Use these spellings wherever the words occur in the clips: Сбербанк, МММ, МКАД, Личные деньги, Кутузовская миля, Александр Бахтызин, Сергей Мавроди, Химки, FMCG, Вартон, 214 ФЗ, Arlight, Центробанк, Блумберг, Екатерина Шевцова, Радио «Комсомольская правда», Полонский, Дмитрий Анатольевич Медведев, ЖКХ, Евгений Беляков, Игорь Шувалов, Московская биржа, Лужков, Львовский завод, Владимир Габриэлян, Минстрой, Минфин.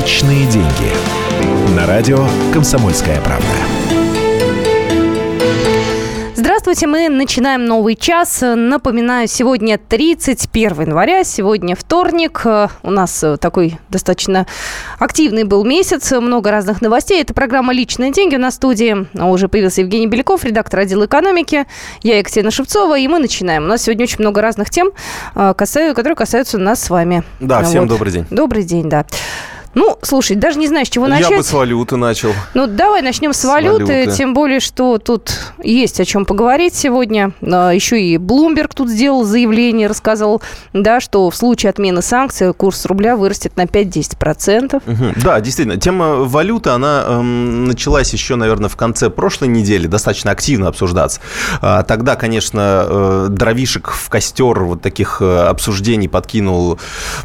«Личные деньги» на радио «Комсомольская правда». Здравствуйте, мы начинаем новый час. Напоминаю, сегодня 31 января, сегодня вторник. У нас такой достаточно активный был месяц, много разных новостей. Это программа «Личные деньги». У нас в студии уже появился Евгений Беляков, редактор отдела экономики. Я Екатерина Шевцова, и мы начинаем. У нас сегодня очень много разных тем, которые касаются нас с вами. Да, всем вот. Добрый день. Добрый день, да. Ну, слушай, даже не знаю, с чего начать. Я бы с валюты начал. Ну, давай начнем с валюты, тем более, что тут есть о чем поговорить сегодня. Еще и Блумберг тут сделал заявление, рассказал, да, что в случае отмены санкций курс рубля вырастет на 5-10%. Угу. Да, действительно, тема валюты, она началась еще, наверное, в конце прошлой недели, достаточно активно обсуждаться. Тогда, конечно, дровишек в костер вот таких обсуждений подкинул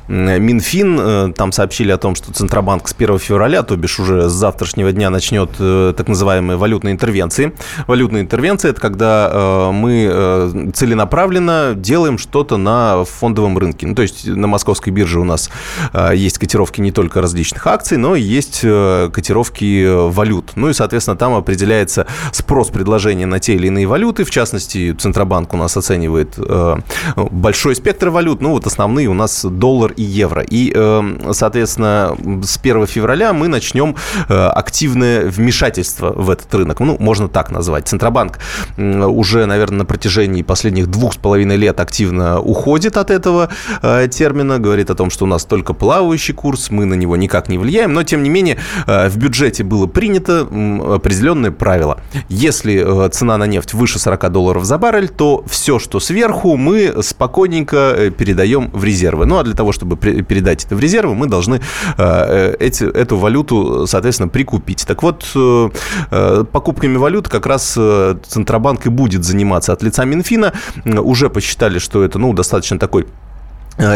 Минфин. Там сообщили о том, что Центробанк с 1 февраля, то бишь уже с завтрашнего дня, начнет так называемые валютные интервенции. Валютные интервенции – это когда мы целенаправленно делаем что-то на фондовом рынке. Ну, то есть на Московской бирже у нас есть котировки не только различных акций, но и есть котировки валют. Ну и, соответственно, там определяется спрос предложения на те или иные валюты. В частности, Центробанк у нас оценивает большой спектр валют. Ну вот основные у нас доллар и евро. И, соответственно, с 1 февраля мы начнем активное вмешательство в этот рынок. Ну, можно так назвать. Центробанк уже, наверное, на протяжении последних 2,5 лет активно уходит от этого термина. Говорит о том, что у нас только плавающий курс, мы на него никак не влияем. Но, тем не менее, в бюджете было принято определенное правило. Если цена на нефть выше $40 за баррель, то все, что сверху, мы спокойненько передаем в резервы. Ну, а для того, чтобы передать это в резервы, мы должны эту валюту, соответственно, прикупить. Так вот, покупками валют как раз Центробанк и будет заниматься от лица Минфина. Уже посчитали, что это, ну, достаточно такой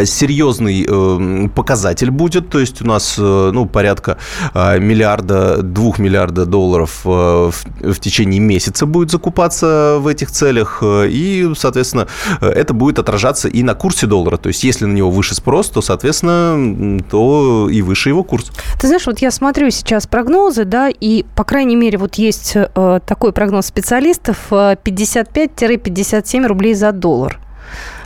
серьезный показатель будет, то есть у нас, ну, порядка $2 миллиарда в течение месяца будет закупаться в этих целях, и, соответственно, это будет отражаться и на курсе доллара, то есть если на него выше спрос, то, соответственно, то и выше его курс. Ты знаешь, вот я смотрю сейчас прогнозы, да, и, по крайней мере, вот есть такой прогноз специалистов 55-57 рублей за доллар.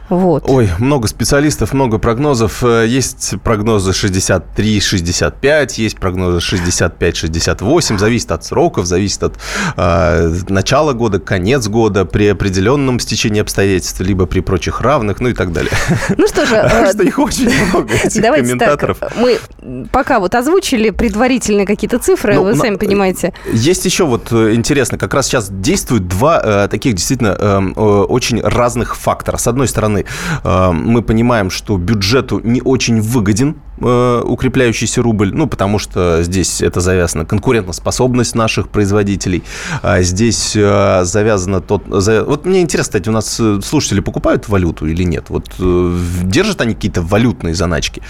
Вот. Ой, много специалистов, много прогнозов. Есть прогнозы 63-65, есть прогнозы 65-68. Зависит от сроков, зависит от начала года, конец года, при определенном стечении обстоятельств, либо при прочих равных, ну и так далее. Ну что же... Что их очень много, этих комментаторов. Давайте так, мы пока вот озвучили предварительные какие-то цифры, вы сами понимаете. Есть еще вот интересно, как раз сейчас действуют два таких действительно очень разных фактора. С одной стороны, мы понимаем, что бюджету не очень выгоден укрепляющийся рубль, ну, потому что здесь это завязано конкурентоспособность наших производителей, здесь завязано тот... Вот мне интересно, кстати, у нас слушатели покупают валюту или нет? Вот держат они какие-то валютные заначки?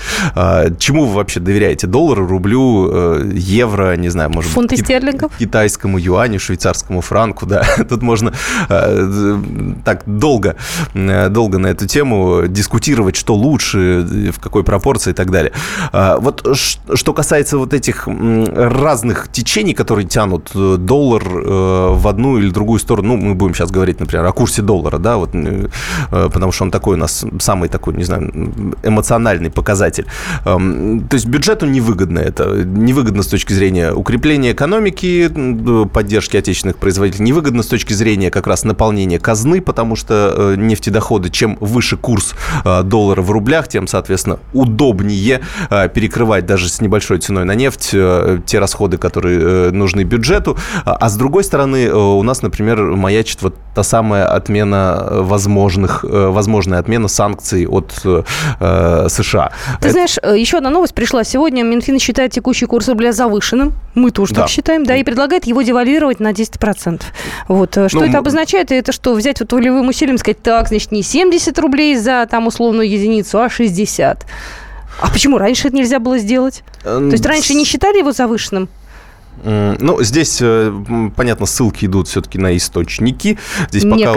Чему вы вообще доверяете? Доллару, рублю, евро, не знаю, может быть... Фунты стерлингов? Китайскому юаню, швейцарскому франку, да. Тут можно так долго на эту тему дискутировать, что лучше, в какой пропорции и так далее. Вот что касается вот этих разных течений, которые тянут доллар в одну или другую сторону, ну, мы будем сейчас говорить, например, о курсе доллара, да, вот, потому что он такой у нас самый такой, не знаю, эмоциональный показатель. То есть бюджету невыгодно это. Невыгодно с точки зрения укрепления экономики, поддержки отечественных производителей, невыгодно с точки зрения как раз наполнения казны, потому что нефтедоходы, чем выше курс доллара в рублях, тем, соответственно, удобнее перекрывать даже с небольшой ценой на нефть те расходы, которые нужны бюджету. А с другой стороны, у нас, например, маячит вот та самая отмена возможная отмена санкций от США. Ты знаешь, еще одна новость пришла сегодня. Минфин считает текущий курс рубля завышенным. Мы тоже так считаем, да, и предлагает его девальвировать на 10%. Вот. Что это обозначает? Это что, взять вот волевым усилием, сказать, так, значит, не 70 рублей за там условную единицу, а 60. А почему раньше это нельзя было сделать? То есть раньше не считали его завышенным? Ну, здесь, понятно, ссылки идут все-таки на источники. Здесь пока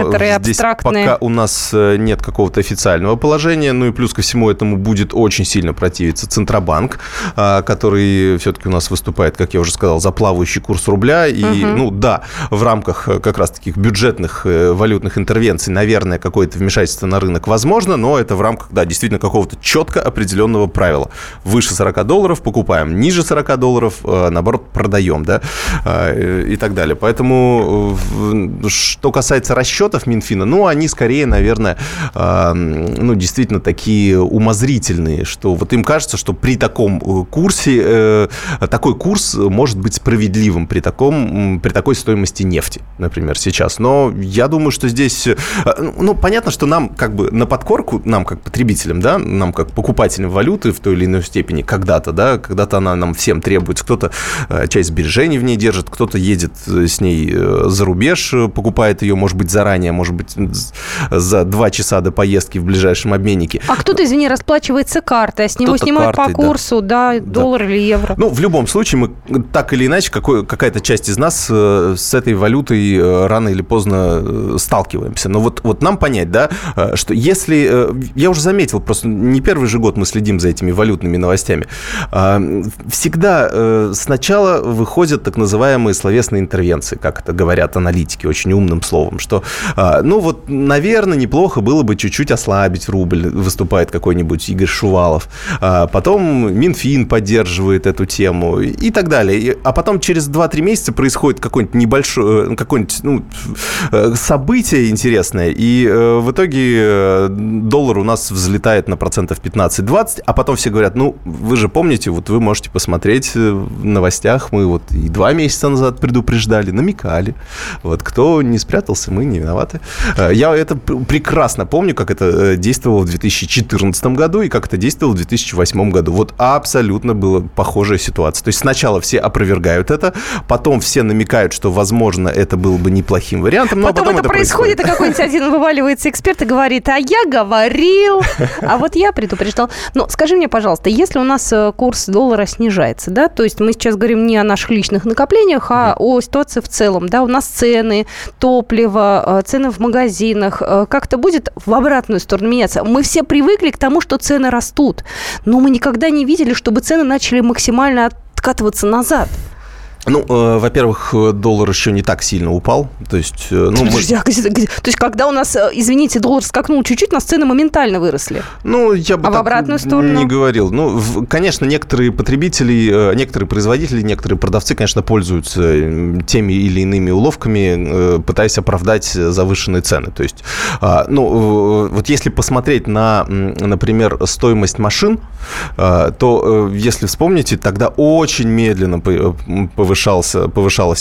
у нас нет какого-то официального положения. Ну и плюс ко всему этому будет очень сильно противиться Центробанк, который все-таки у нас выступает, как я уже сказал, за плавающий курс рубля. И, ну да, в рамках как раз таких бюджетных валютных интервенций, наверное, какое-то вмешательство на рынок возможно, но это в рамках, да, действительно какого-то четко определенного правила. Выше $40 покупаем, ниже $40, наоборот, продаем. Да, и так далее. Поэтому, что касается расчетов Минфина, ну, они скорее, наверное, ну, действительно такие умозрительные, что вот им кажется, что при таком курсе, такой курс может быть справедливым при такой стоимости нефти, например, сейчас. Но я думаю, что здесь, ну, понятно, что нам как бы на подкорку, нам как потребителям, да, нам как покупателям валюты в той или иной степени когда-то, да, когда-то она нам всем требуется, кто-то часть сбережений в ней держит, кто-то едет с ней за рубеж, покупает ее, может быть, заранее, может быть, за 2 часа до поездки в ближайшем обменнике. А кто-то, извини, расплачивается картой, а с него снимают картой, по курсу, да, доллар или евро. Ну, в любом случае, мы так или иначе, какая-то часть из нас с этой валютой рано или поздно сталкиваемся. Но вот нам понять, да, что если... Я уже заметил, просто не первый же год мы следим за этими валютными новостями. Всегда сначала выходят так называемые словесные интервенции, как это говорят аналитики очень умным словом, что, ну вот, наверное, неплохо было бы чуть-чуть ослабить рубль, выступает какой-нибудь Игорь Шувалов, потом Минфин поддерживает эту тему и так далее. А потом через 2-3 месяца происходит какое-нибудь небольшое, событие интересное, и в итоге доллар у нас взлетает на процентов 15-20, а потом все говорят, ну, вы же помните, вот вы можете посмотреть в новостях, мы вот и 2 месяца назад предупреждали, намекали. Вот кто не спрятался, мы не виноваты. Я это прекрасно помню, как это действовало в 2014 году и как это действовало в 2008 году. Вот абсолютно была похожая ситуация. То есть сначала все опровергают это, потом все намекают, что, возможно, это было бы неплохим вариантом, но потом это происходит. И какой-нибудь один вываливается эксперт и говорит, а я говорил, а вот я предупреждал. Но скажи мне, пожалуйста, если у нас курс доллара снижается, да, то есть мы сейчас говорим не о наших личных накоплениях, а о ситуации в целом. Да, у нас цены, топливо, цены в магазинах. Как-то будет в обратную сторону меняться. Мы все привыкли к тому, что цены растут, но мы никогда не видели, чтобы цены начали максимально откатываться назад. Ну, во-первых, доллар еще не так сильно упал. То есть, то есть, когда у нас, извините, доллар скакнул чуть-чуть, у нас цены моментально выросли. Ну, я бы в обратную сторону не говорил. Ну, конечно, некоторые потребители, некоторые производители, некоторые продавцы, конечно, пользуются теми или иными уловками, пытаясь оправдать завышенные цены. То есть, ну, вот если посмотреть на, например, стоимость машин, то, если вспомните, тогда очень медленно повышалась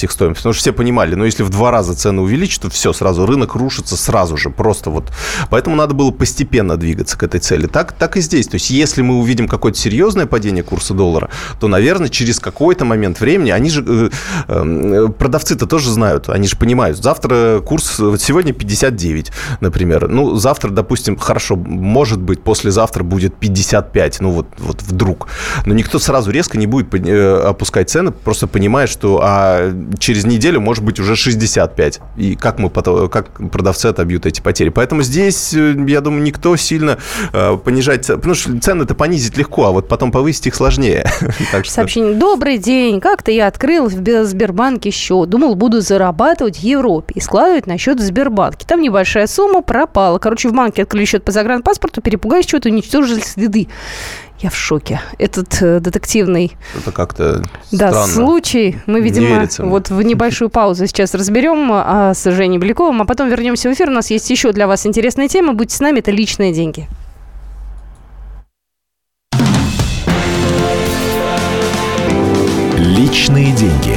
их стоимость. Потому что все понимали, но если в 2 раза цены увеличат, то все, сразу рынок рушится сразу же. Просто вот. Поэтому надо было постепенно двигаться к этой цели. Так и здесь. То есть, если мы увидим какое-то серьезное падение курса доллара, то, наверное, через какой-то момент времени, они же, продавцы-то тоже знают, они же понимают, завтра курс, вот сегодня 59, например. Ну, завтра, допустим, хорошо, может быть, послезавтра будет 55, ну вот вдруг. Но никто сразу резко не будет опускать цены, просто понимая, что через неделю может быть уже 65. И как продавцы отобьют эти потери. Поэтому здесь, я думаю, никто сильно понижать... Потому что цены-то понизить легко, а вот потом повысить их сложнее. Сообщение. Добрый день. Как-то я открыл в Сбербанке счет. Думал, буду зарабатывать в Европе и складывать на счет в Сбербанке. Там небольшая сумма пропала. Короче, в банке открыли счет по загранпаспорту, перепугались чего-то, уничтожили следы. Я в шоке. Этот детективный случай. Мы, видимо, вот в небольшую паузу сейчас разберем с Женей Беляковым, а потом вернемся в эфир. У нас есть еще для вас интересная тема. Будьте с нами. Это «Личные деньги». Личные деньги.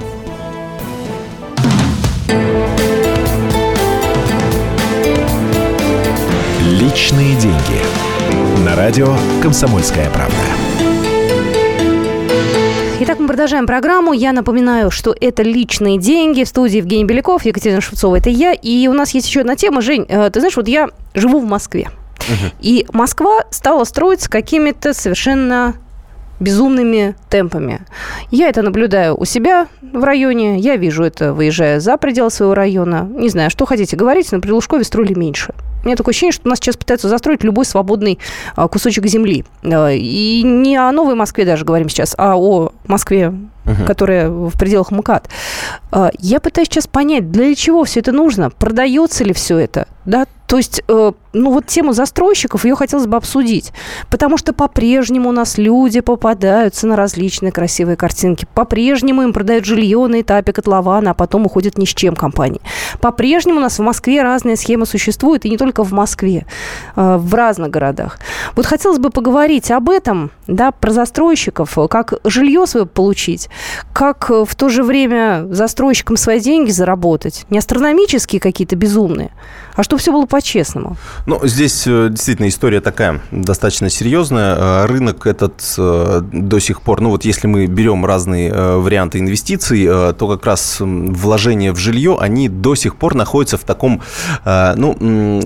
Личные деньги. На радио «Комсомольская правда». Итак, мы продолжаем программу. Я напоминаю, что это «Личные деньги». В студии Евгений Беляков, Екатерина Шевцова, это я. И у нас есть еще одна тема. Жень, ты знаешь, вот я живу в Москве. Угу. И Москва стала строиться какими-то совершенно безумными темпами. Я это наблюдаю у себя в районе, я вижу это, выезжая за пределы своего района. Не знаю, что хотите говорить, но при Лужкове строили меньше. У меня такое ощущение, что нас сейчас пытаются застроить любой свободный кусочек земли. И не о Новой Москве даже говорим сейчас, а о Москве, которая в пределах МКАД. Я пытаюсь сейчас понять, для чего все это нужно, продается ли все это, да? То есть, вот тему застройщиков, ее хотелось бы обсудить. Потому что по-прежнему у нас люди попадаются на различные красивые картинки. По-прежнему им продают жилье на этапе котлована, а потом уходят ни с чем компании. По-прежнему у нас в Москве разные схемы существуют, и не только в Москве, в разных городах. Вот хотелось бы поговорить об этом, да, про застройщиков, как жилье свое получить, как в то же время застройщикам свои деньги заработать. Не астрономические какие-то безумные, а чтобы все было по честному. Ну, здесь действительно история такая достаточно серьезная. Рынок этот до сих пор, если мы берем разные варианты инвестиций, то как раз вложения в жилье, они до сих пор находятся в таком, очень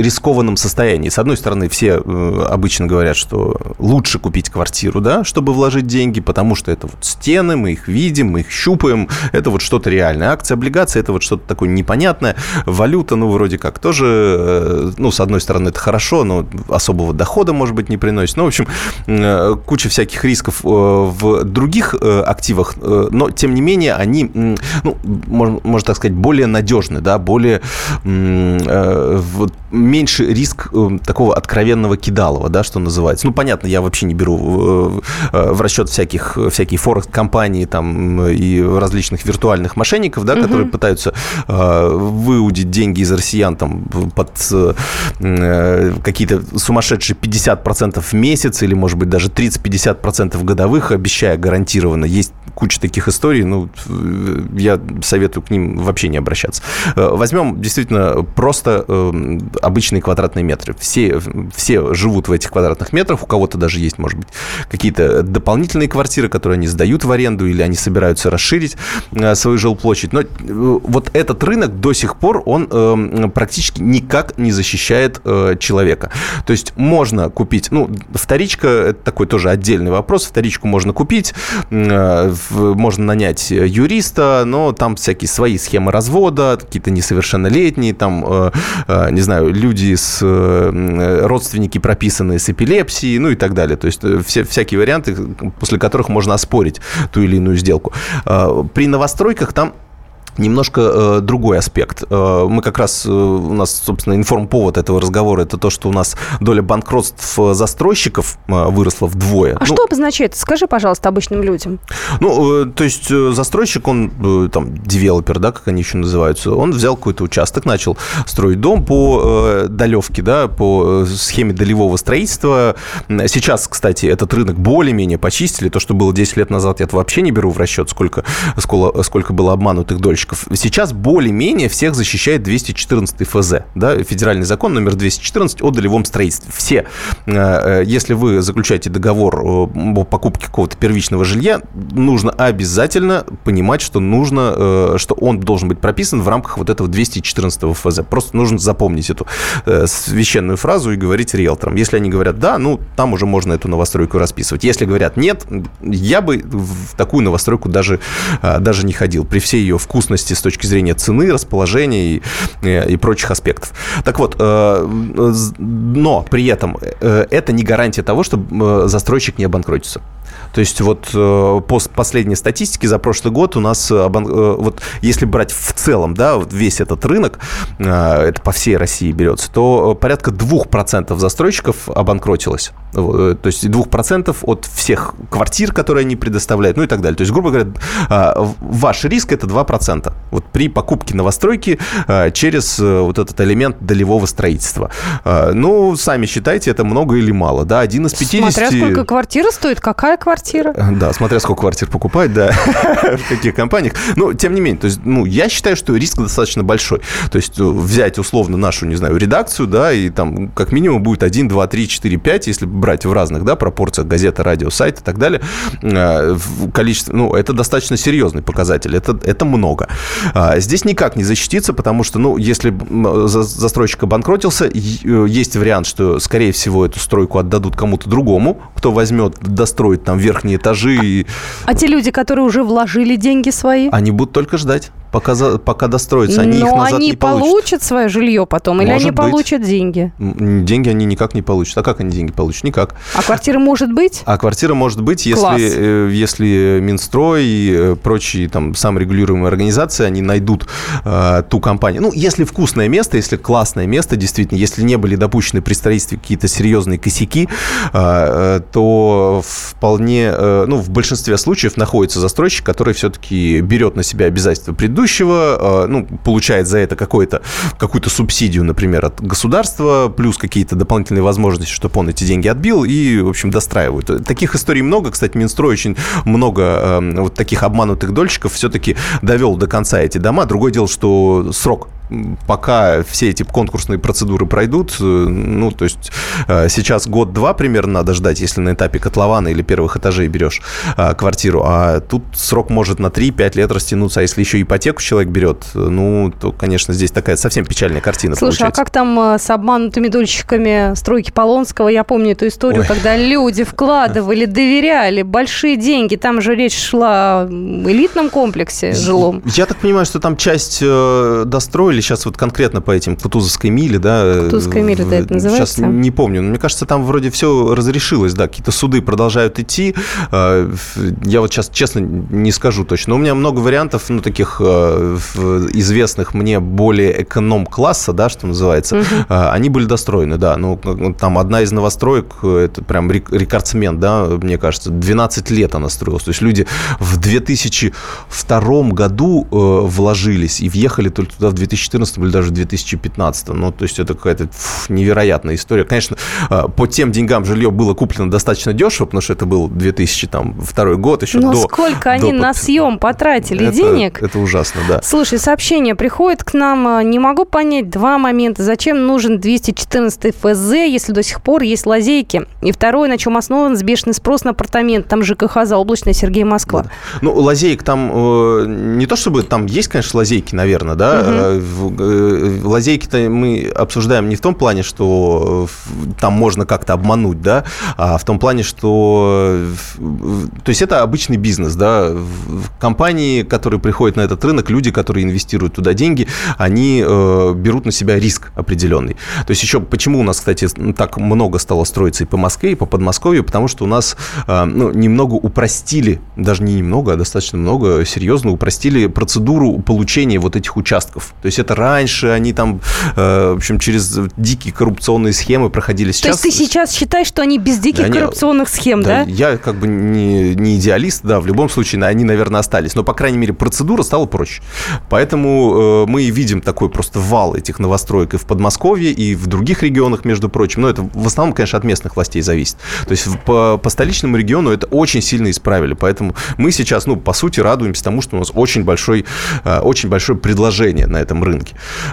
рискованном состоянии. С одной стороны, все обычно говорят, что лучше купить квартиру, да, чтобы вложить деньги, потому что это стены, мы их видим, мы их щупаем, это что-то реальное. Акции, облигации, это что-то такое непонятное. Валюта, вроде как тоже, с одной стороны, это хорошо, но особого дохода, может быть, не приносит. В общем, куча всяких рисков в других активах, но, тем не менее, они, можно так сказать, более надежны, да, более меньше риск такого откровенного кидалова, да, что называется. Понятно, я вообще не беру в расчет всякие форекс-компании там и различных виртуальных мошенников, да, которые пытаются выудить деньги из россиян там под какие-то сумасшедшие 50% в месяц или, может быть, даже 30-50% годовых, обещая гарантированно. Есть куча таких историй, я советую к ним вообще не обращаться. Возьмем действительно просто обычные квадратные метры. Все живут в этих квадратных метрах, у кого-то даже есть, может быть, какие-то дополнительные квартиры, которые они сдают в аренду или они собираются расширить свою жилплощадь. Но вот этот рынок до сих пор, он практически никак не защищает человека. То есть можно купить... вторичка – это такой тоже отдельный вопрос. Вторичку можно купить, можно нанять юриста, но там всякие свои схемы развода, какие-то несовершеннолетние, люди родственники, прописанные с эпилепсией, и так далее. То есть всякие варианты, после которых можно оспорить ту или иную сделку. При новостройках там немножко другой аспект. Мы как раз, у нас, собственно, информповод этого разговора, это то, что у нас доля банкротств застройщиков выросла вдвое. А что обозначает? Скажи, пожалуйста, обычным людям. То есть застройщик, он там девелопер, да, как они еще называются, он взял какой-то участок, начал строить дом по долевке, да, по схеме долевого строительства. Сейчас, кстати, этот рынок более-менее почистили. То, что было 10 лет назад, я вообще не беру в расчет, сколько было обманутых дольщиков. Сейчас более-менее всех защищает 214 ФЗ, да, федеральный закон номер 214 о долевом строительстве. Все, если вы заключаете договор о покупке какого-то первичного жилья, нужно обязательно понимать, что он должен быть прописан в рамках вот этого 214 ФЗ. Просто нужно запомнить эту священную фразу и говорить риэлторам. Если они говорят «да», там уже можно эту новостройку расписывать. Если говорят «нет», я бы в такую новостройку даже не ходил, при всей ее вкусности, с точки зрения цены, расположения и прочих аспектов. Так вот, но при этом это не гарантия того, что застройщик не обанкротится. То есть вот по последней статистике за прошлый год у нас, вот если брать в целом, да, весь этот рынок, это по всей России берется, то порядка 2% застройщиков обанкротилось. То есть 2% от всех квартир, которые они предоставляют, ну и так далее. То есть, грубо говоря, ваш риск – это 2%. Вот при покупке новостройки через вот этот элемент долевого строительства. Ну, сами считайте, это много или мало. Да? Один из 50... Смотря сколько квартира стоит, какая квартира. Да, смотря сколько квартир покупать, да, в каких компаниях. Но, тем не менее, то есть, ну, я считаю, что риск достаточно большой. То есть взять условно нашу, не знаю, редакцию, да, и там как минимум будет 1, 2, 3, 4, 5, если брать в разных, да, пропорциях: газета, радио, сайт и так далее. Количество, ну, это достаточно серьезный показатель, это много. Здесь никак не защититься, потому что, ну, если застройщик обанкротился, есть вариант, что, скорее всего, эту стройку отдадут кому-то другому, кто возьмет, достроит там верхние этажи. А те люди, которые уже вложили деньги свои? Они будут только ждать, пока достроятся. Они их назад не получат. Но они получат свое жилье потом? Или может они получат быть. Деньги? Деньги они никак не получат. А как они деньги получат? Никак. А квартира может быть? А квартира может быть, если Минстрой и прочие там саморегулируемые организации, они найдут ту компанию. Ну, если вкусное место, если классное место, действительно, если не были допущены при строительстве какие-то серьезные косяки, то вполне, ну, в большинстве случаев находится застройщик, который все-таки берет на себя обязательства предыдущего, ну, получает за это какую-то субсидию, например, от государства, плюс какие-то дополнительные возможности, чтобы он эти деньги отбил, и, в общем, достраивают. Таких историй много. Кстати, Минстрой очень много вот таких обманутых дольщиков все-таки довел до конца эти дома. Другое дело, что срок, пока все эти конкурсные процедуры пройдут, ну, то есть сейчас год-два примерно надо ждать, если на этапе котлована или первых этажей берешь квартиру, а тут срок может на 3-5 лет растянуться, а если еще ипотеку человек берет, ну, то, конечно, здесь такая совсем печальная картина. Слушай, получается. А как там с обманутыми дольщиками стройки Полонского? Я помню эту историю, когда люди вкладывали, доверяли большие деньги, там же речь шла о элитном комплексе жилом. Я так понимаю, что там часть достроили. Сейчас вот конкретно по этим Кутузовской миле, да. Кутузовская миля, да, это называется? Сейчас не помню, но мне кажется, там вроде все разрешилось, да, какие-то суды продолжают идти. Я вот сейчас, честно, не скажу точно. У меня много вариантов, ну, таких известных мне более эконом-класса, да, что называется. Угу. Они были достроены, да. Ну, там одна из новостроек, это прям рекордсмен, да, мне кажется, 12 лет она строилась. То есть люди в 2002 году вложились и въехали только туда в 2014 или даже в 2015. Ну, то есть это какая-то невероятная история. Конечно, по тем деньгам жилье было куплено достаточно дешево, потому что это был 2002 год. Еще но до, сколько до они на съем потратили денег? Это ужасно, да. Слушай, сообщение приходит к нам. Не могу понять два момента. Зачем нужен 214 ФЗ, если до сих пор есть лазейки? И второе, на чем основан бешеный спрос на апартамент. Там ЖКХ Заоблачная, Сергей, Москва. Да. Ну, лазеек там не то чтобы... Там есть, конечно, лазейки, наверное, да? Угу. Лазейки-то мы обсуждаем не в том плане, что там можно как-то обмануть, да, а в том плане, что... То есть это обычный бизнес, да. Компании, которые приходят на этот рынок, люди, которые инвестируют туда деньги, они берут на себя риск определенный. То есть еще почему у нас, кстати, так много стало строиться и по Москве, и по Подмосковью, потому что у нас немного упростили, даже не немного, а достаточно много, серьезно упростили процедуру получения вот этих участков. То есть это раньше они там, в общем, через дикие коррупционные схемы проходили. Сейчас... То есть ты сейчас считаешь, что они без диких коррупционных схем, да? Я как бы не идеалист, да, в любом случае они, наверное, остались. Но, по крайней мере, процедура стала проще. Поэтому мы и видим такой просто вал этих новостроек и в Подмосковье, и в других регионах, между прочим. Но это в основном, конечно, от местных властей зависит. То есть по столичному региону это очень сильно исправили. Поэтому мы сейчас, ну, по сути, радуемся тому, что у нас очень большое предложение на этом рынке.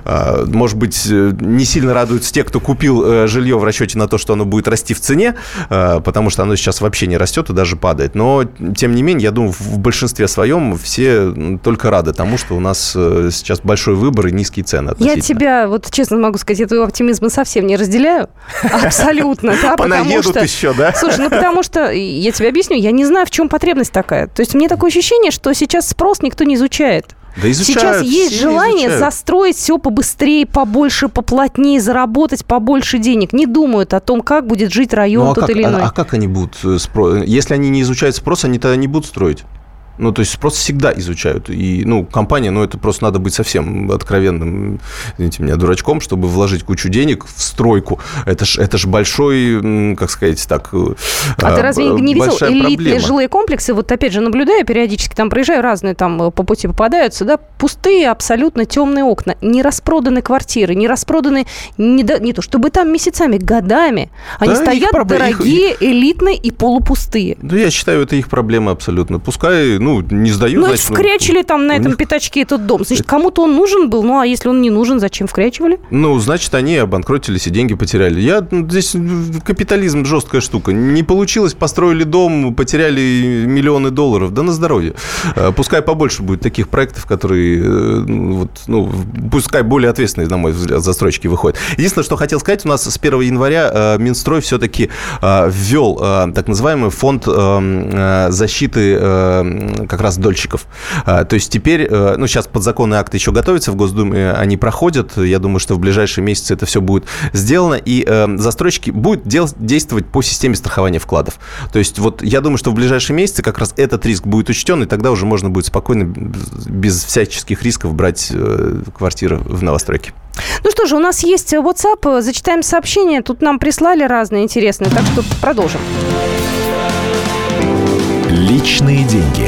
Может быть, не сильно радуются те, кто купил жилье в расчете на то, что оно будет расти в цене, потому что оно сейчас вообще не растет и даже падает. Но, тем не менее, я думаю, в большинстве своем все только рады тому, что у нас сейчас большой выбор и низкие цены относительно. Я тебя, вот честно могу сказать, я твоего оптимизма совсем не разделяю. Абсолютно. Понаедут еще, да? Слушай, ну потому что, я тебе объясню, я не знаю, в чем потребность такая. То есть мне такое ощущение, что сейчас спрос никто не изучает. Да изучают, сейчас есть желание застроить все побыстрее, побольше, поплотнее, заработать побольше денег. Не думают о том, как будет жить район или иной. А как они будут строить? Если они не изучают спрос, они тогда не будут строить. Ну, то есть спрос всегда изучают. И, компания, это просто надо быть совсем откровенным, извините меня, дурачком, чтобы вложить кучу денег в стройку. Это ж большой, как сказать, так, большая проблема. А ты разве не видел элитные жилые комплексы? Вот, опять же, наблюдаю, периодически там проезжаю, разные там по пути попадаются, да, пустые, абсолютно темные окна, не распроданы квартиры, не распроданы, не то чтобы там месяцами, годами. Они стоят дорогие, элитные и полупустые. Да, я считаю, это их проблема абсолютно. Пускай, не сдаю. Ну, вкрячили там на этом пятачке этот дом. Значит, кому-то он нужен был, а если он не нужен, зачем вкрячивали? Значит, они обанкротились и деньги потеряли. Здесь капитализм жесткая штука. Не получилось, построили дом, потеряли миллионы долларов. Да на здоровье. Пускай побольше будет таких проектов, которые, пускай более ответственные, на мой взгляд, застройщики выходят. Единственное, что хотел сказать, у нас с 1 января Минстрой все-таки ввел так называемый фонд защиты как раз дольщиков. То есть теперь, сейчас подзаконные акты еще готовятся, в Госдуме они проходят. Я думаю, что в ближайшие месяцы это все будет сделано, и застройщики будут действовать по системе страхования вкладов. То есть я думаю, что в ближайшие месяцы как раз этот риск будет учтен, и тогда уже можно будет спокойно, без всяческих рисков, брать квартиры в новостройке. Ну что же, у нас есть WhatsApp, зачитаем сообщения, тут нам прислали разные интересные, так что продолжим. Личные деньги.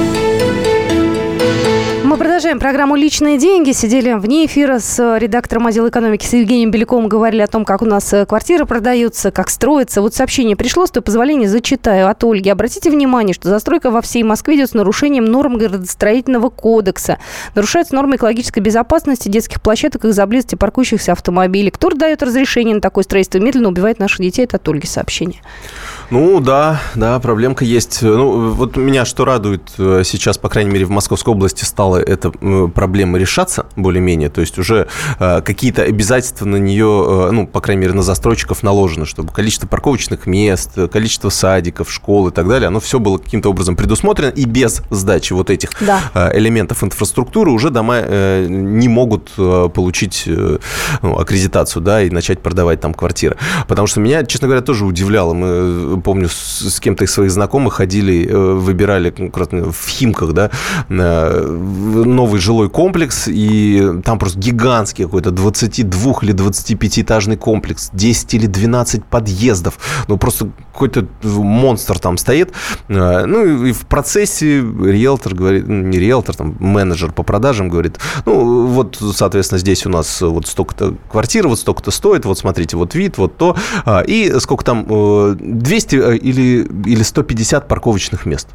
Мы продолжаем программу «Личные деньги». Сидели вне эфира с редактором отдела экономики, с Евгением Беляковым. Говорили о том, как у нас квартиры продаются, как строятся. Вот сообщение пришло, с твоего позволения зачитаю от Ольги. Обратите внимание, что застройка во всей Москве идет с нарушением норм градостроительного кодекса. Нарушаются нормы экологической безопасности, детских площадок, их заблизости паркующихся автомобилей. Кто дает разрешение на такое строительство? Медленно убивает наших детей. Это от Ольги сообщение. Да, проблемка есть. Меня что радует сейчас, по крайней мере, в Московской области стало эта проблема решаться более-менее, то есть уже какие-то обязательства на нее, по крайней мере, на застройщиков наложено, чтобы количество парковочных мест, количество садиков, школ и так далее, оно все было каким-то образом предусмотрено, и без сдачи вот этих элементов инфраструктуры уже дома не могут получить аккредитацию, и начать продавать там квартиры. Потому что меня, честно говоря, тоже удивляло. Мы, помню, с кем-то из своих знакомых ходили, выбирали конкретно в Химках, новый жилой комплекс, и там просто гигантский какой-то 22 или 25-этажный комплекс, 10 или 12 подъездов. Просто какой-то монстр там стоит. И в процессе риэлтор говорит, не риэлтор, там менеджер по продажам говорит, соответственно, здесь у нас вот столько-то квартир, вот столько-то стоит, вот смотрите, вот вид, вот то. И сколько там, 200 или 150 парковочных мест.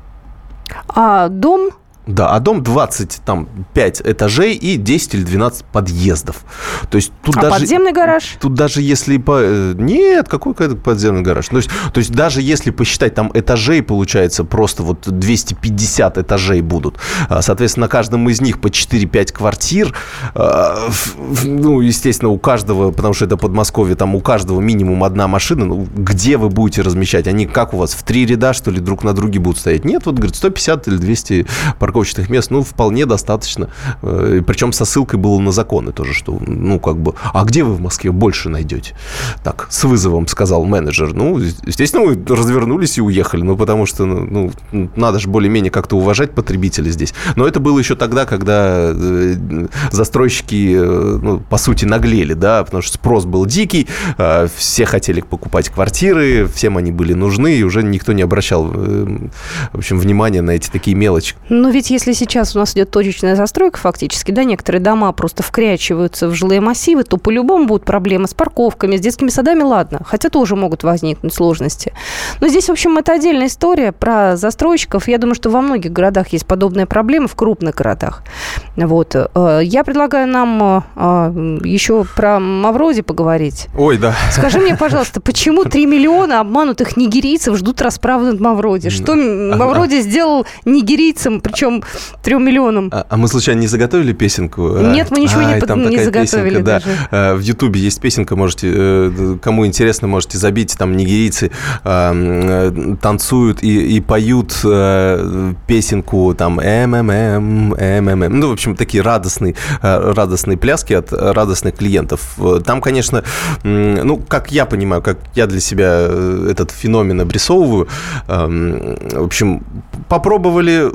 А дом... А дом 25 этажей и 10 или 12 подъездов. То есть тут подземный гараж? Тут даже если... Нет, какой подземный гараж? То есть даже если посчитать там этажей, получается, просто 250 этажей будут. Соответственно, на каждом из них по 4-5 квартир. Естественно, у каждого, потому что это Подмосковье, там у каждого минимум одна машина. Где вы будете размещать? Они как у вас, в 3 ряда, что ли, друг на друге будут стоять? Нет, говорит, 150 или 200 парковочных парковочных мест, ну, вполне достаточно. Причем со ссылкой было на законы тоже, что, ну, как бы, а где вы в Москве больше найдете? Так, с вызовом сказал менеджер. Ну, естественно, мы развернулись и уехали, ну, потому что, ну, надо же более-менее как-то уважать потребителя здесь. Но это было еще тогда, когда застройщики, ну, по сути, наглели, да, потому что спрос был дикий, все хотели покупать квартиры, всем они были нужны, и уже никто не обращал, в общем, внимания на эти такие мелочи. Но ведь если сейчас у нас идет точечная застройка фактически, да, некоторые дома просто вкрячиваются в жилые массивы, то по-любому будут проблемы с парковками, с детскими садами, ладно, хотя тоже могут возникнуть сложности. Но здесь, в общем, это отдельная история про застройщиков. Я думаю, что во многих городах есть подобная проблема, в крупных городах. Вот. Я предлагаю нам еще про Мавроди поговорить. Ой, да. Скажи мне, пожалуйста, почему 3 миллиона обманутых нигерийцев ждут расправы над Мавроди? Что Мавроди сделал нигерийцам, причем 3 миллионам? А мы, случайно, не заготовили песенку? Нет, мы ничего не заготовили. Песенка, да. В Ютубе есть песенка, можете, кому интересно, можете забить, там нигерийцы танцуют и поют песенку там МММ. Ну, в общем, такие радостные пляски от радостных клиентов. Там, конечно, ну, как я понимаю, как я для себя этот феномен обрисовываю, в общем, попробовали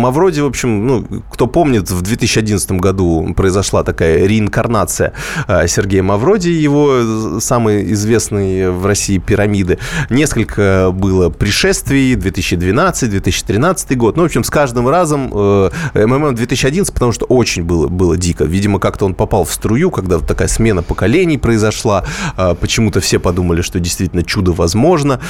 Мавроди, в общем, ну, кто помнит, в 2011 году произошла такая реинкарнация Сергея Мавроди, его самые известные в России пирамиды. Несколько было пришествий, 2012, 2013 год. Ну, в общем, с каждым разом МММ 2011, потому что очень было дико. Видимо, как-то он попал в струю, когда вот такая смена поколений произошла. Почему-то все подумали, что действительно чудо возможно.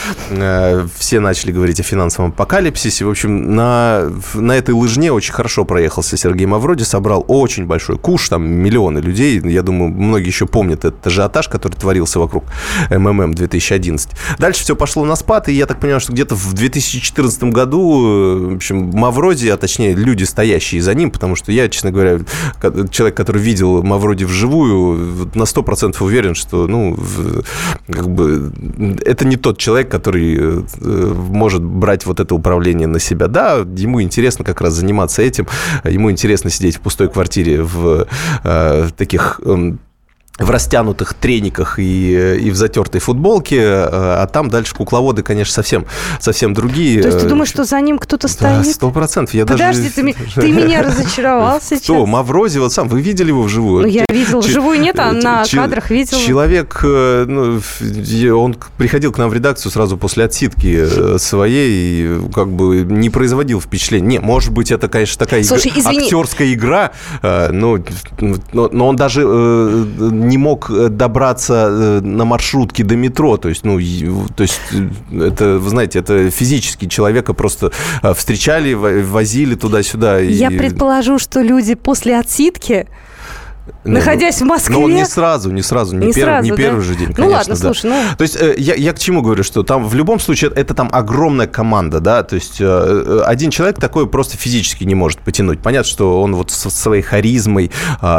Все начали говорить о финансовом апокалипсисе. В общем, на этой лыжне очень хорошо проехался Сергей Мавроди, собрал очень большой куш, там миллионы людей. Я думаю, многие еще помнят этот ажиотаж, который творился вокруг МММ 2011. Дальше все пошло на спад, и я так понимаю, что где-то в 2014 году, в общем, Мавроди, а точнее люди, стоящие за ним, потому что я, честно говоря, человек, который видел Мавроди вживую, на 100% уверен, что, ну, как бы, это не тот человек, который может брать вот это управление на себя. Да, ему интересно как раз заниматься этим, ему интересно сидеть в пустой квартире в таких... в растянутых трениках и в затертой футболке, а там дальше кукловоды, конечно, совсем другие. То есть ты думаешь, что за ним кто-то стоит? 100%. Подожди, ты меня разочаровал сейчас. Что, Мавроди, вот сам, вы видели его вживую? Ну, я видел, вживую нет, а на кадрах видел. Человек, ну, он приходил к нам в редакцию сразу после отсидки своей и как бы не производил впечатления. Не, может быть, это, конечно, такая актерская игра, но он даже... не мог добраться на маршрутке до метро. То есть, это, вы знаете, это физически человека просто встречали, возили туда-сюда. Я предположу, что люди после отсидки, находясь в Москве... Но он не сразу, не первый же день, конечно. Ну ладно, да. Слушай, То есть я к чему говорю, что там в любом случае это там огромная команда, да, то есть один человек такой просто физически не может потянуть. Понятно, что он вот со своей харизмой,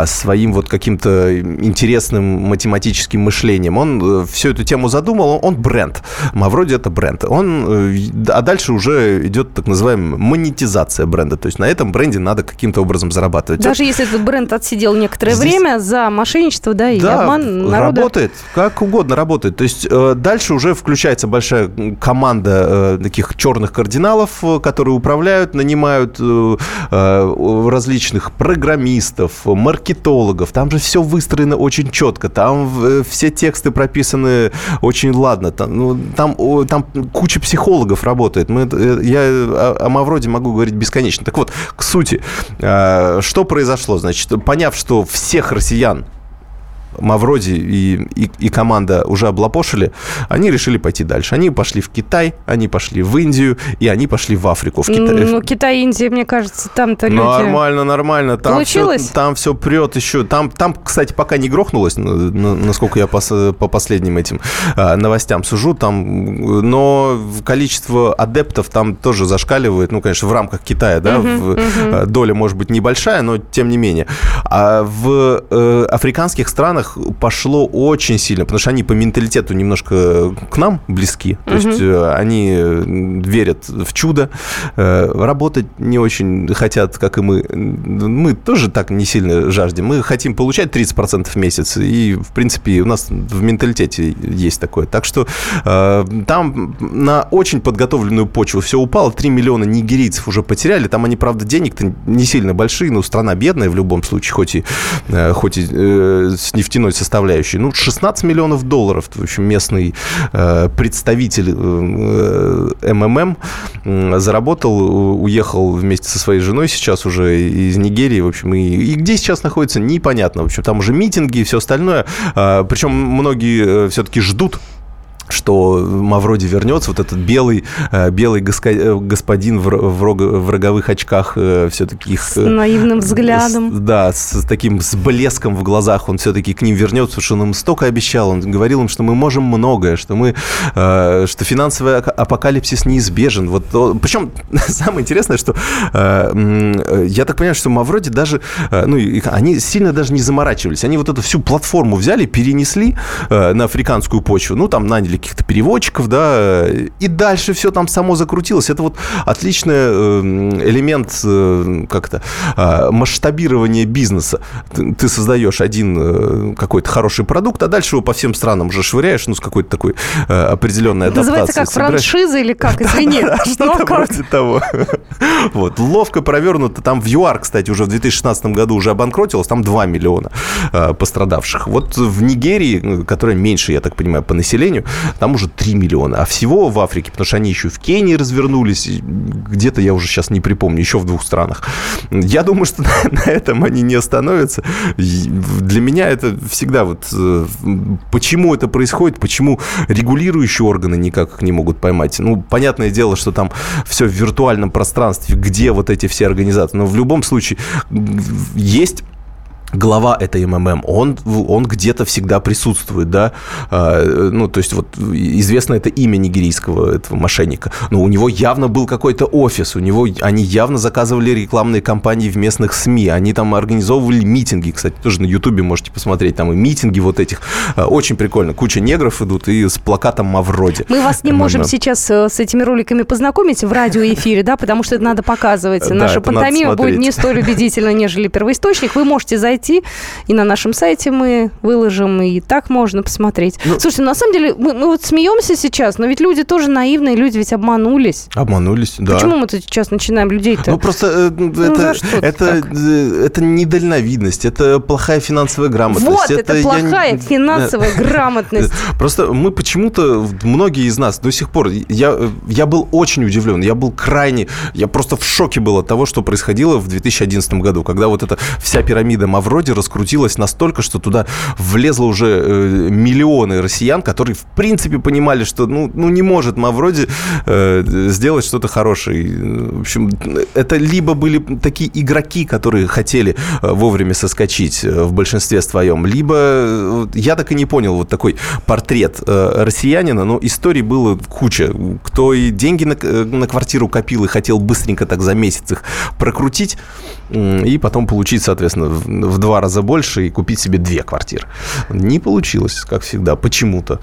своим вот каким-то интересным математическим мышлением, он всю эту тему задумал, он бренд. Мавроди — это бренд. А дальше уже идет так называемая монетизация бренда, то есть на этом бренде надо каким-то образом зарабатывать. Даже если этот бренд отсидел некоторое время за мошенничество, да, и обман народа. Работает, как угодно работает. То есть дальше уже включается большая команда таких черных кардиналов, которые управляют, нанимают различных программистов, маркетологов. Там же все выстроено очень четко. Там все тексты прописаны очень ладно. Там куча психологов работает. Я о Мавроди могу говорить бесконечно. Так вот, к сути, что произошло? Значит, поняв, что всех россиян Мавроди и команда уже облапошили, они решили пойти дальше. Они пошли в Китай, они пошли в Индию, и они пошли в Африку. Ну, Китай, Индия, мне кажется, там-то люди... Нормально. Там все прет еще. Там, кстати, пока не грохнулось, насколько я по последним этим новостям сужу. Там, но количество адептов там тоже зашкаливает. Ну, конечно, в рамках Китая, да, доля, может быть, небольшая, но тем не менее. А в африканских странах странах пошло очень сильно, потому что они по менталитету немножко к нам близки. То есть они верят в чудо, работать не очень хотят, как и мы. Мы тоже так не сильно жаждем. Мы хотим получать 30% в месяц. И, в принципе, у нас в менталитете есть такое. Так что там на очень подготовленную почву все упало. 3 миллиона нигерийцев уже потеряли. Там они, правда, денег-то не сильно большие, но страна бедная в любом случае, хоть и с нефтяной составляющей. Ну, 16 миллионов долларов, в общем, местный представитель МММ заработал, уехал вместе со своей женой сейчас уже из Нигерии, в общем, и где сейчас находится, непонятно. В общем, там уже митинги и все остальное. Причем многие все-таки ждут, что Мавроди вернется, вот этот белый господин в роговых очках, все-таки их... С наивным взглядом. С таким, с блеском в глазах он все-таки к ним вернется, потому что он им столько обещал, он говорил им, что мы можем многое, что финансовый апокалипсис неизбежен. Причем самое интересное, что я так понимаю, что Мавроди даже, они сильно даже не заморачивались, они вот эту всю платформу взяли, перенесли на африканскую почву, там наняли каких-то переводчиков, и дальше все там само закрутилось. Это вот отличный элемент масштабирования бизнеса. Ты создаешь один какой-то хороший продукт, а дальше его по всем странам уже швыряешь, с какой-то такой определенной адаптацией. Называется как франшиза или как, извини? Что-то вроде того. Ловко провернуто. Там в ЮАР, кстати, уже в 2016 году уже обанкротилось, там 2 миллиона пострадавших. Вот в Нигерии, которая меньше, я так понимаю, по населению, там уже 3 миллиона. А всего в Африке, потому что они еще в Кении развернулись, где-то я уже сейчас не припомню, еще в 2 странах. Я думаю, что на этом они не остановятся. Для меня это всегда почему это происходит, почему регулирующие органы никак их не могут поймать. Понятное дело, что там все в виртуальном пространстве, где вот эти все организации. Но в любом случае есть... Глава этой МММ, он где-то всегда присутствует, то есть известно это имя нигерийского этого мошенника, но у него явно был какой-то офис, они явно заказывали рекламные кампании в местных СМИ, они там организовывали митинги, кстати, тоже на Ютубе можете посмотреть, там и митинги вот этих, очень прикольно, куча негров идут и с плакатом Мавроди. Мы вас не можем сейчас с этими роликами познакомить в радиоэфире, потому что это надо показывать, наша пантомима будет не столь убедительна, нежели первоисточник, вы можете зайти и на нашем сайте мы выложим, и так можно посмотреть. Слушайте, на самом деле, мы смеемся сейчас, но ведь люди тоже наивные, люди ведь обманулись. Обманулись, да. Почему мы сейчас начинаем людей-то? Это недальновидность, это плохая финансовая грамотность. Финансовая грамотность. Просто мы почему-то, многие из нас до сих пор, я был очень удивлен, я просто в шоке был от того, что происходило в 2011 году, когда вот эта вся пирамида Мавроди раскрутилась настолько, что туда влезло уже миллионы россиян, которые, в принципе, понимали, что не может Мавроди сделать что-то хорошее. В общем, это либо были такие игроки, которые хотели вовремя соскочить в большинстве своем, либо я так и не понял такой портрет россиянина, но историй было куча. Кто и деньги на квартиру копил и хотел быстренько так за месяц их прокрутить и потом получить, соответственно, в 2 раза больше и купить себе 2 квартиры. Не получилось, как всегда, почему-то.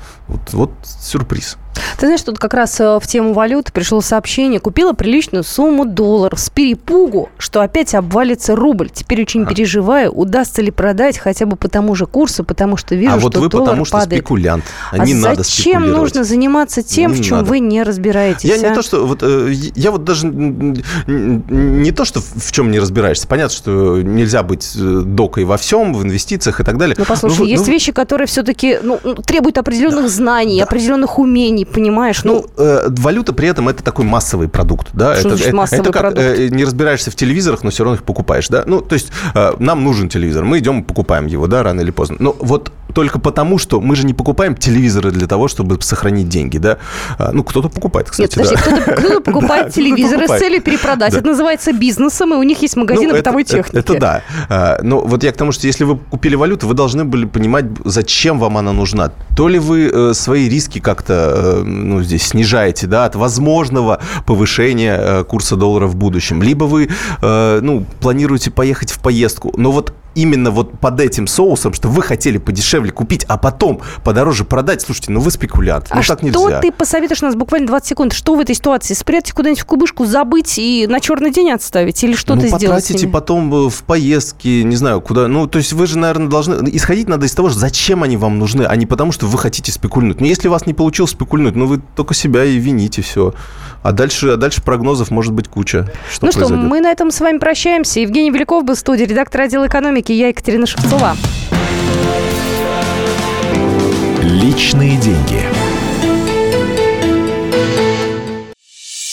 Вот сюрприз. Ты знаешь, тут как раз в тему валюты пришло сообщение. Купила приличную сумму долларов с перепугу, что опять обвалится рубль. Теперь очень переживаю, удастся ли продать хотя бы по тому же курсу, потому что вижу, что доллар падает. А вот вы потому что спекулянт. Не надо спекулировать. Зачем нужно заниматься тем, в чем вы не разбираетесь? В чем не разбираешься. Понятно, что нельзя быть докой во всем, в инвестициях и так далее. Но послушай, есть вещи, которые все-таки требуют определенных знаний, определенных умений. Понимаешь? Валюта при этом это такой массовый продукт. Что значит массовый продукт? Не разбираешься в телевизорах, но все равно их покупаешь. То есть нам нужен телевизор. Мы идем и покупаем его, рано или поздно. Но только потому, что мы же не покупаем телевизоры для того, чтобы сохранить деньги, кто-то покупает, кстати. Нет, подожди, кто-то покупает телевизоры с целью перепродать. Это называется бизнесом, и у них есть магазины бытовой техники. Это да. Но я к тому, что если вы купили валюту, вы должны были понимать, зачем вам она нужна. То ли вы свои риски как-то здесь снижаете, от возможного повышения курса доллара в будущем, либо вы планируете поехать в поездку. Но именно вот под этим соусом, что вы хотели подешевле купить, а потом подороже продать. Слушайте, ну вы спекулянт. А ну, так нельзя. Что ты посоветуешь, у нас буквально 20 секунд, что в этой ситуации? Спрятать куда-нибудь в кубышку, забыть и на черный день отставить? Или что-то сделать? Ну, потратите потом в поездки, не знаю, куда. Ну, то есть вы же, наверное, должны... Исходить надо из того, зачем они вам нужны, а не потому, что вы хотите спекульнуть. Но если у вас не получилось спекульнуть, ну вы только себя и вините, все. А дальше прогнозов может быть куча. Что ну произойдет? Что, мы на этом с вами прощаемся. Евгений Беляков был в студии, редактор отдела экономики. Я Екатерина Шевцова. Личные деньги.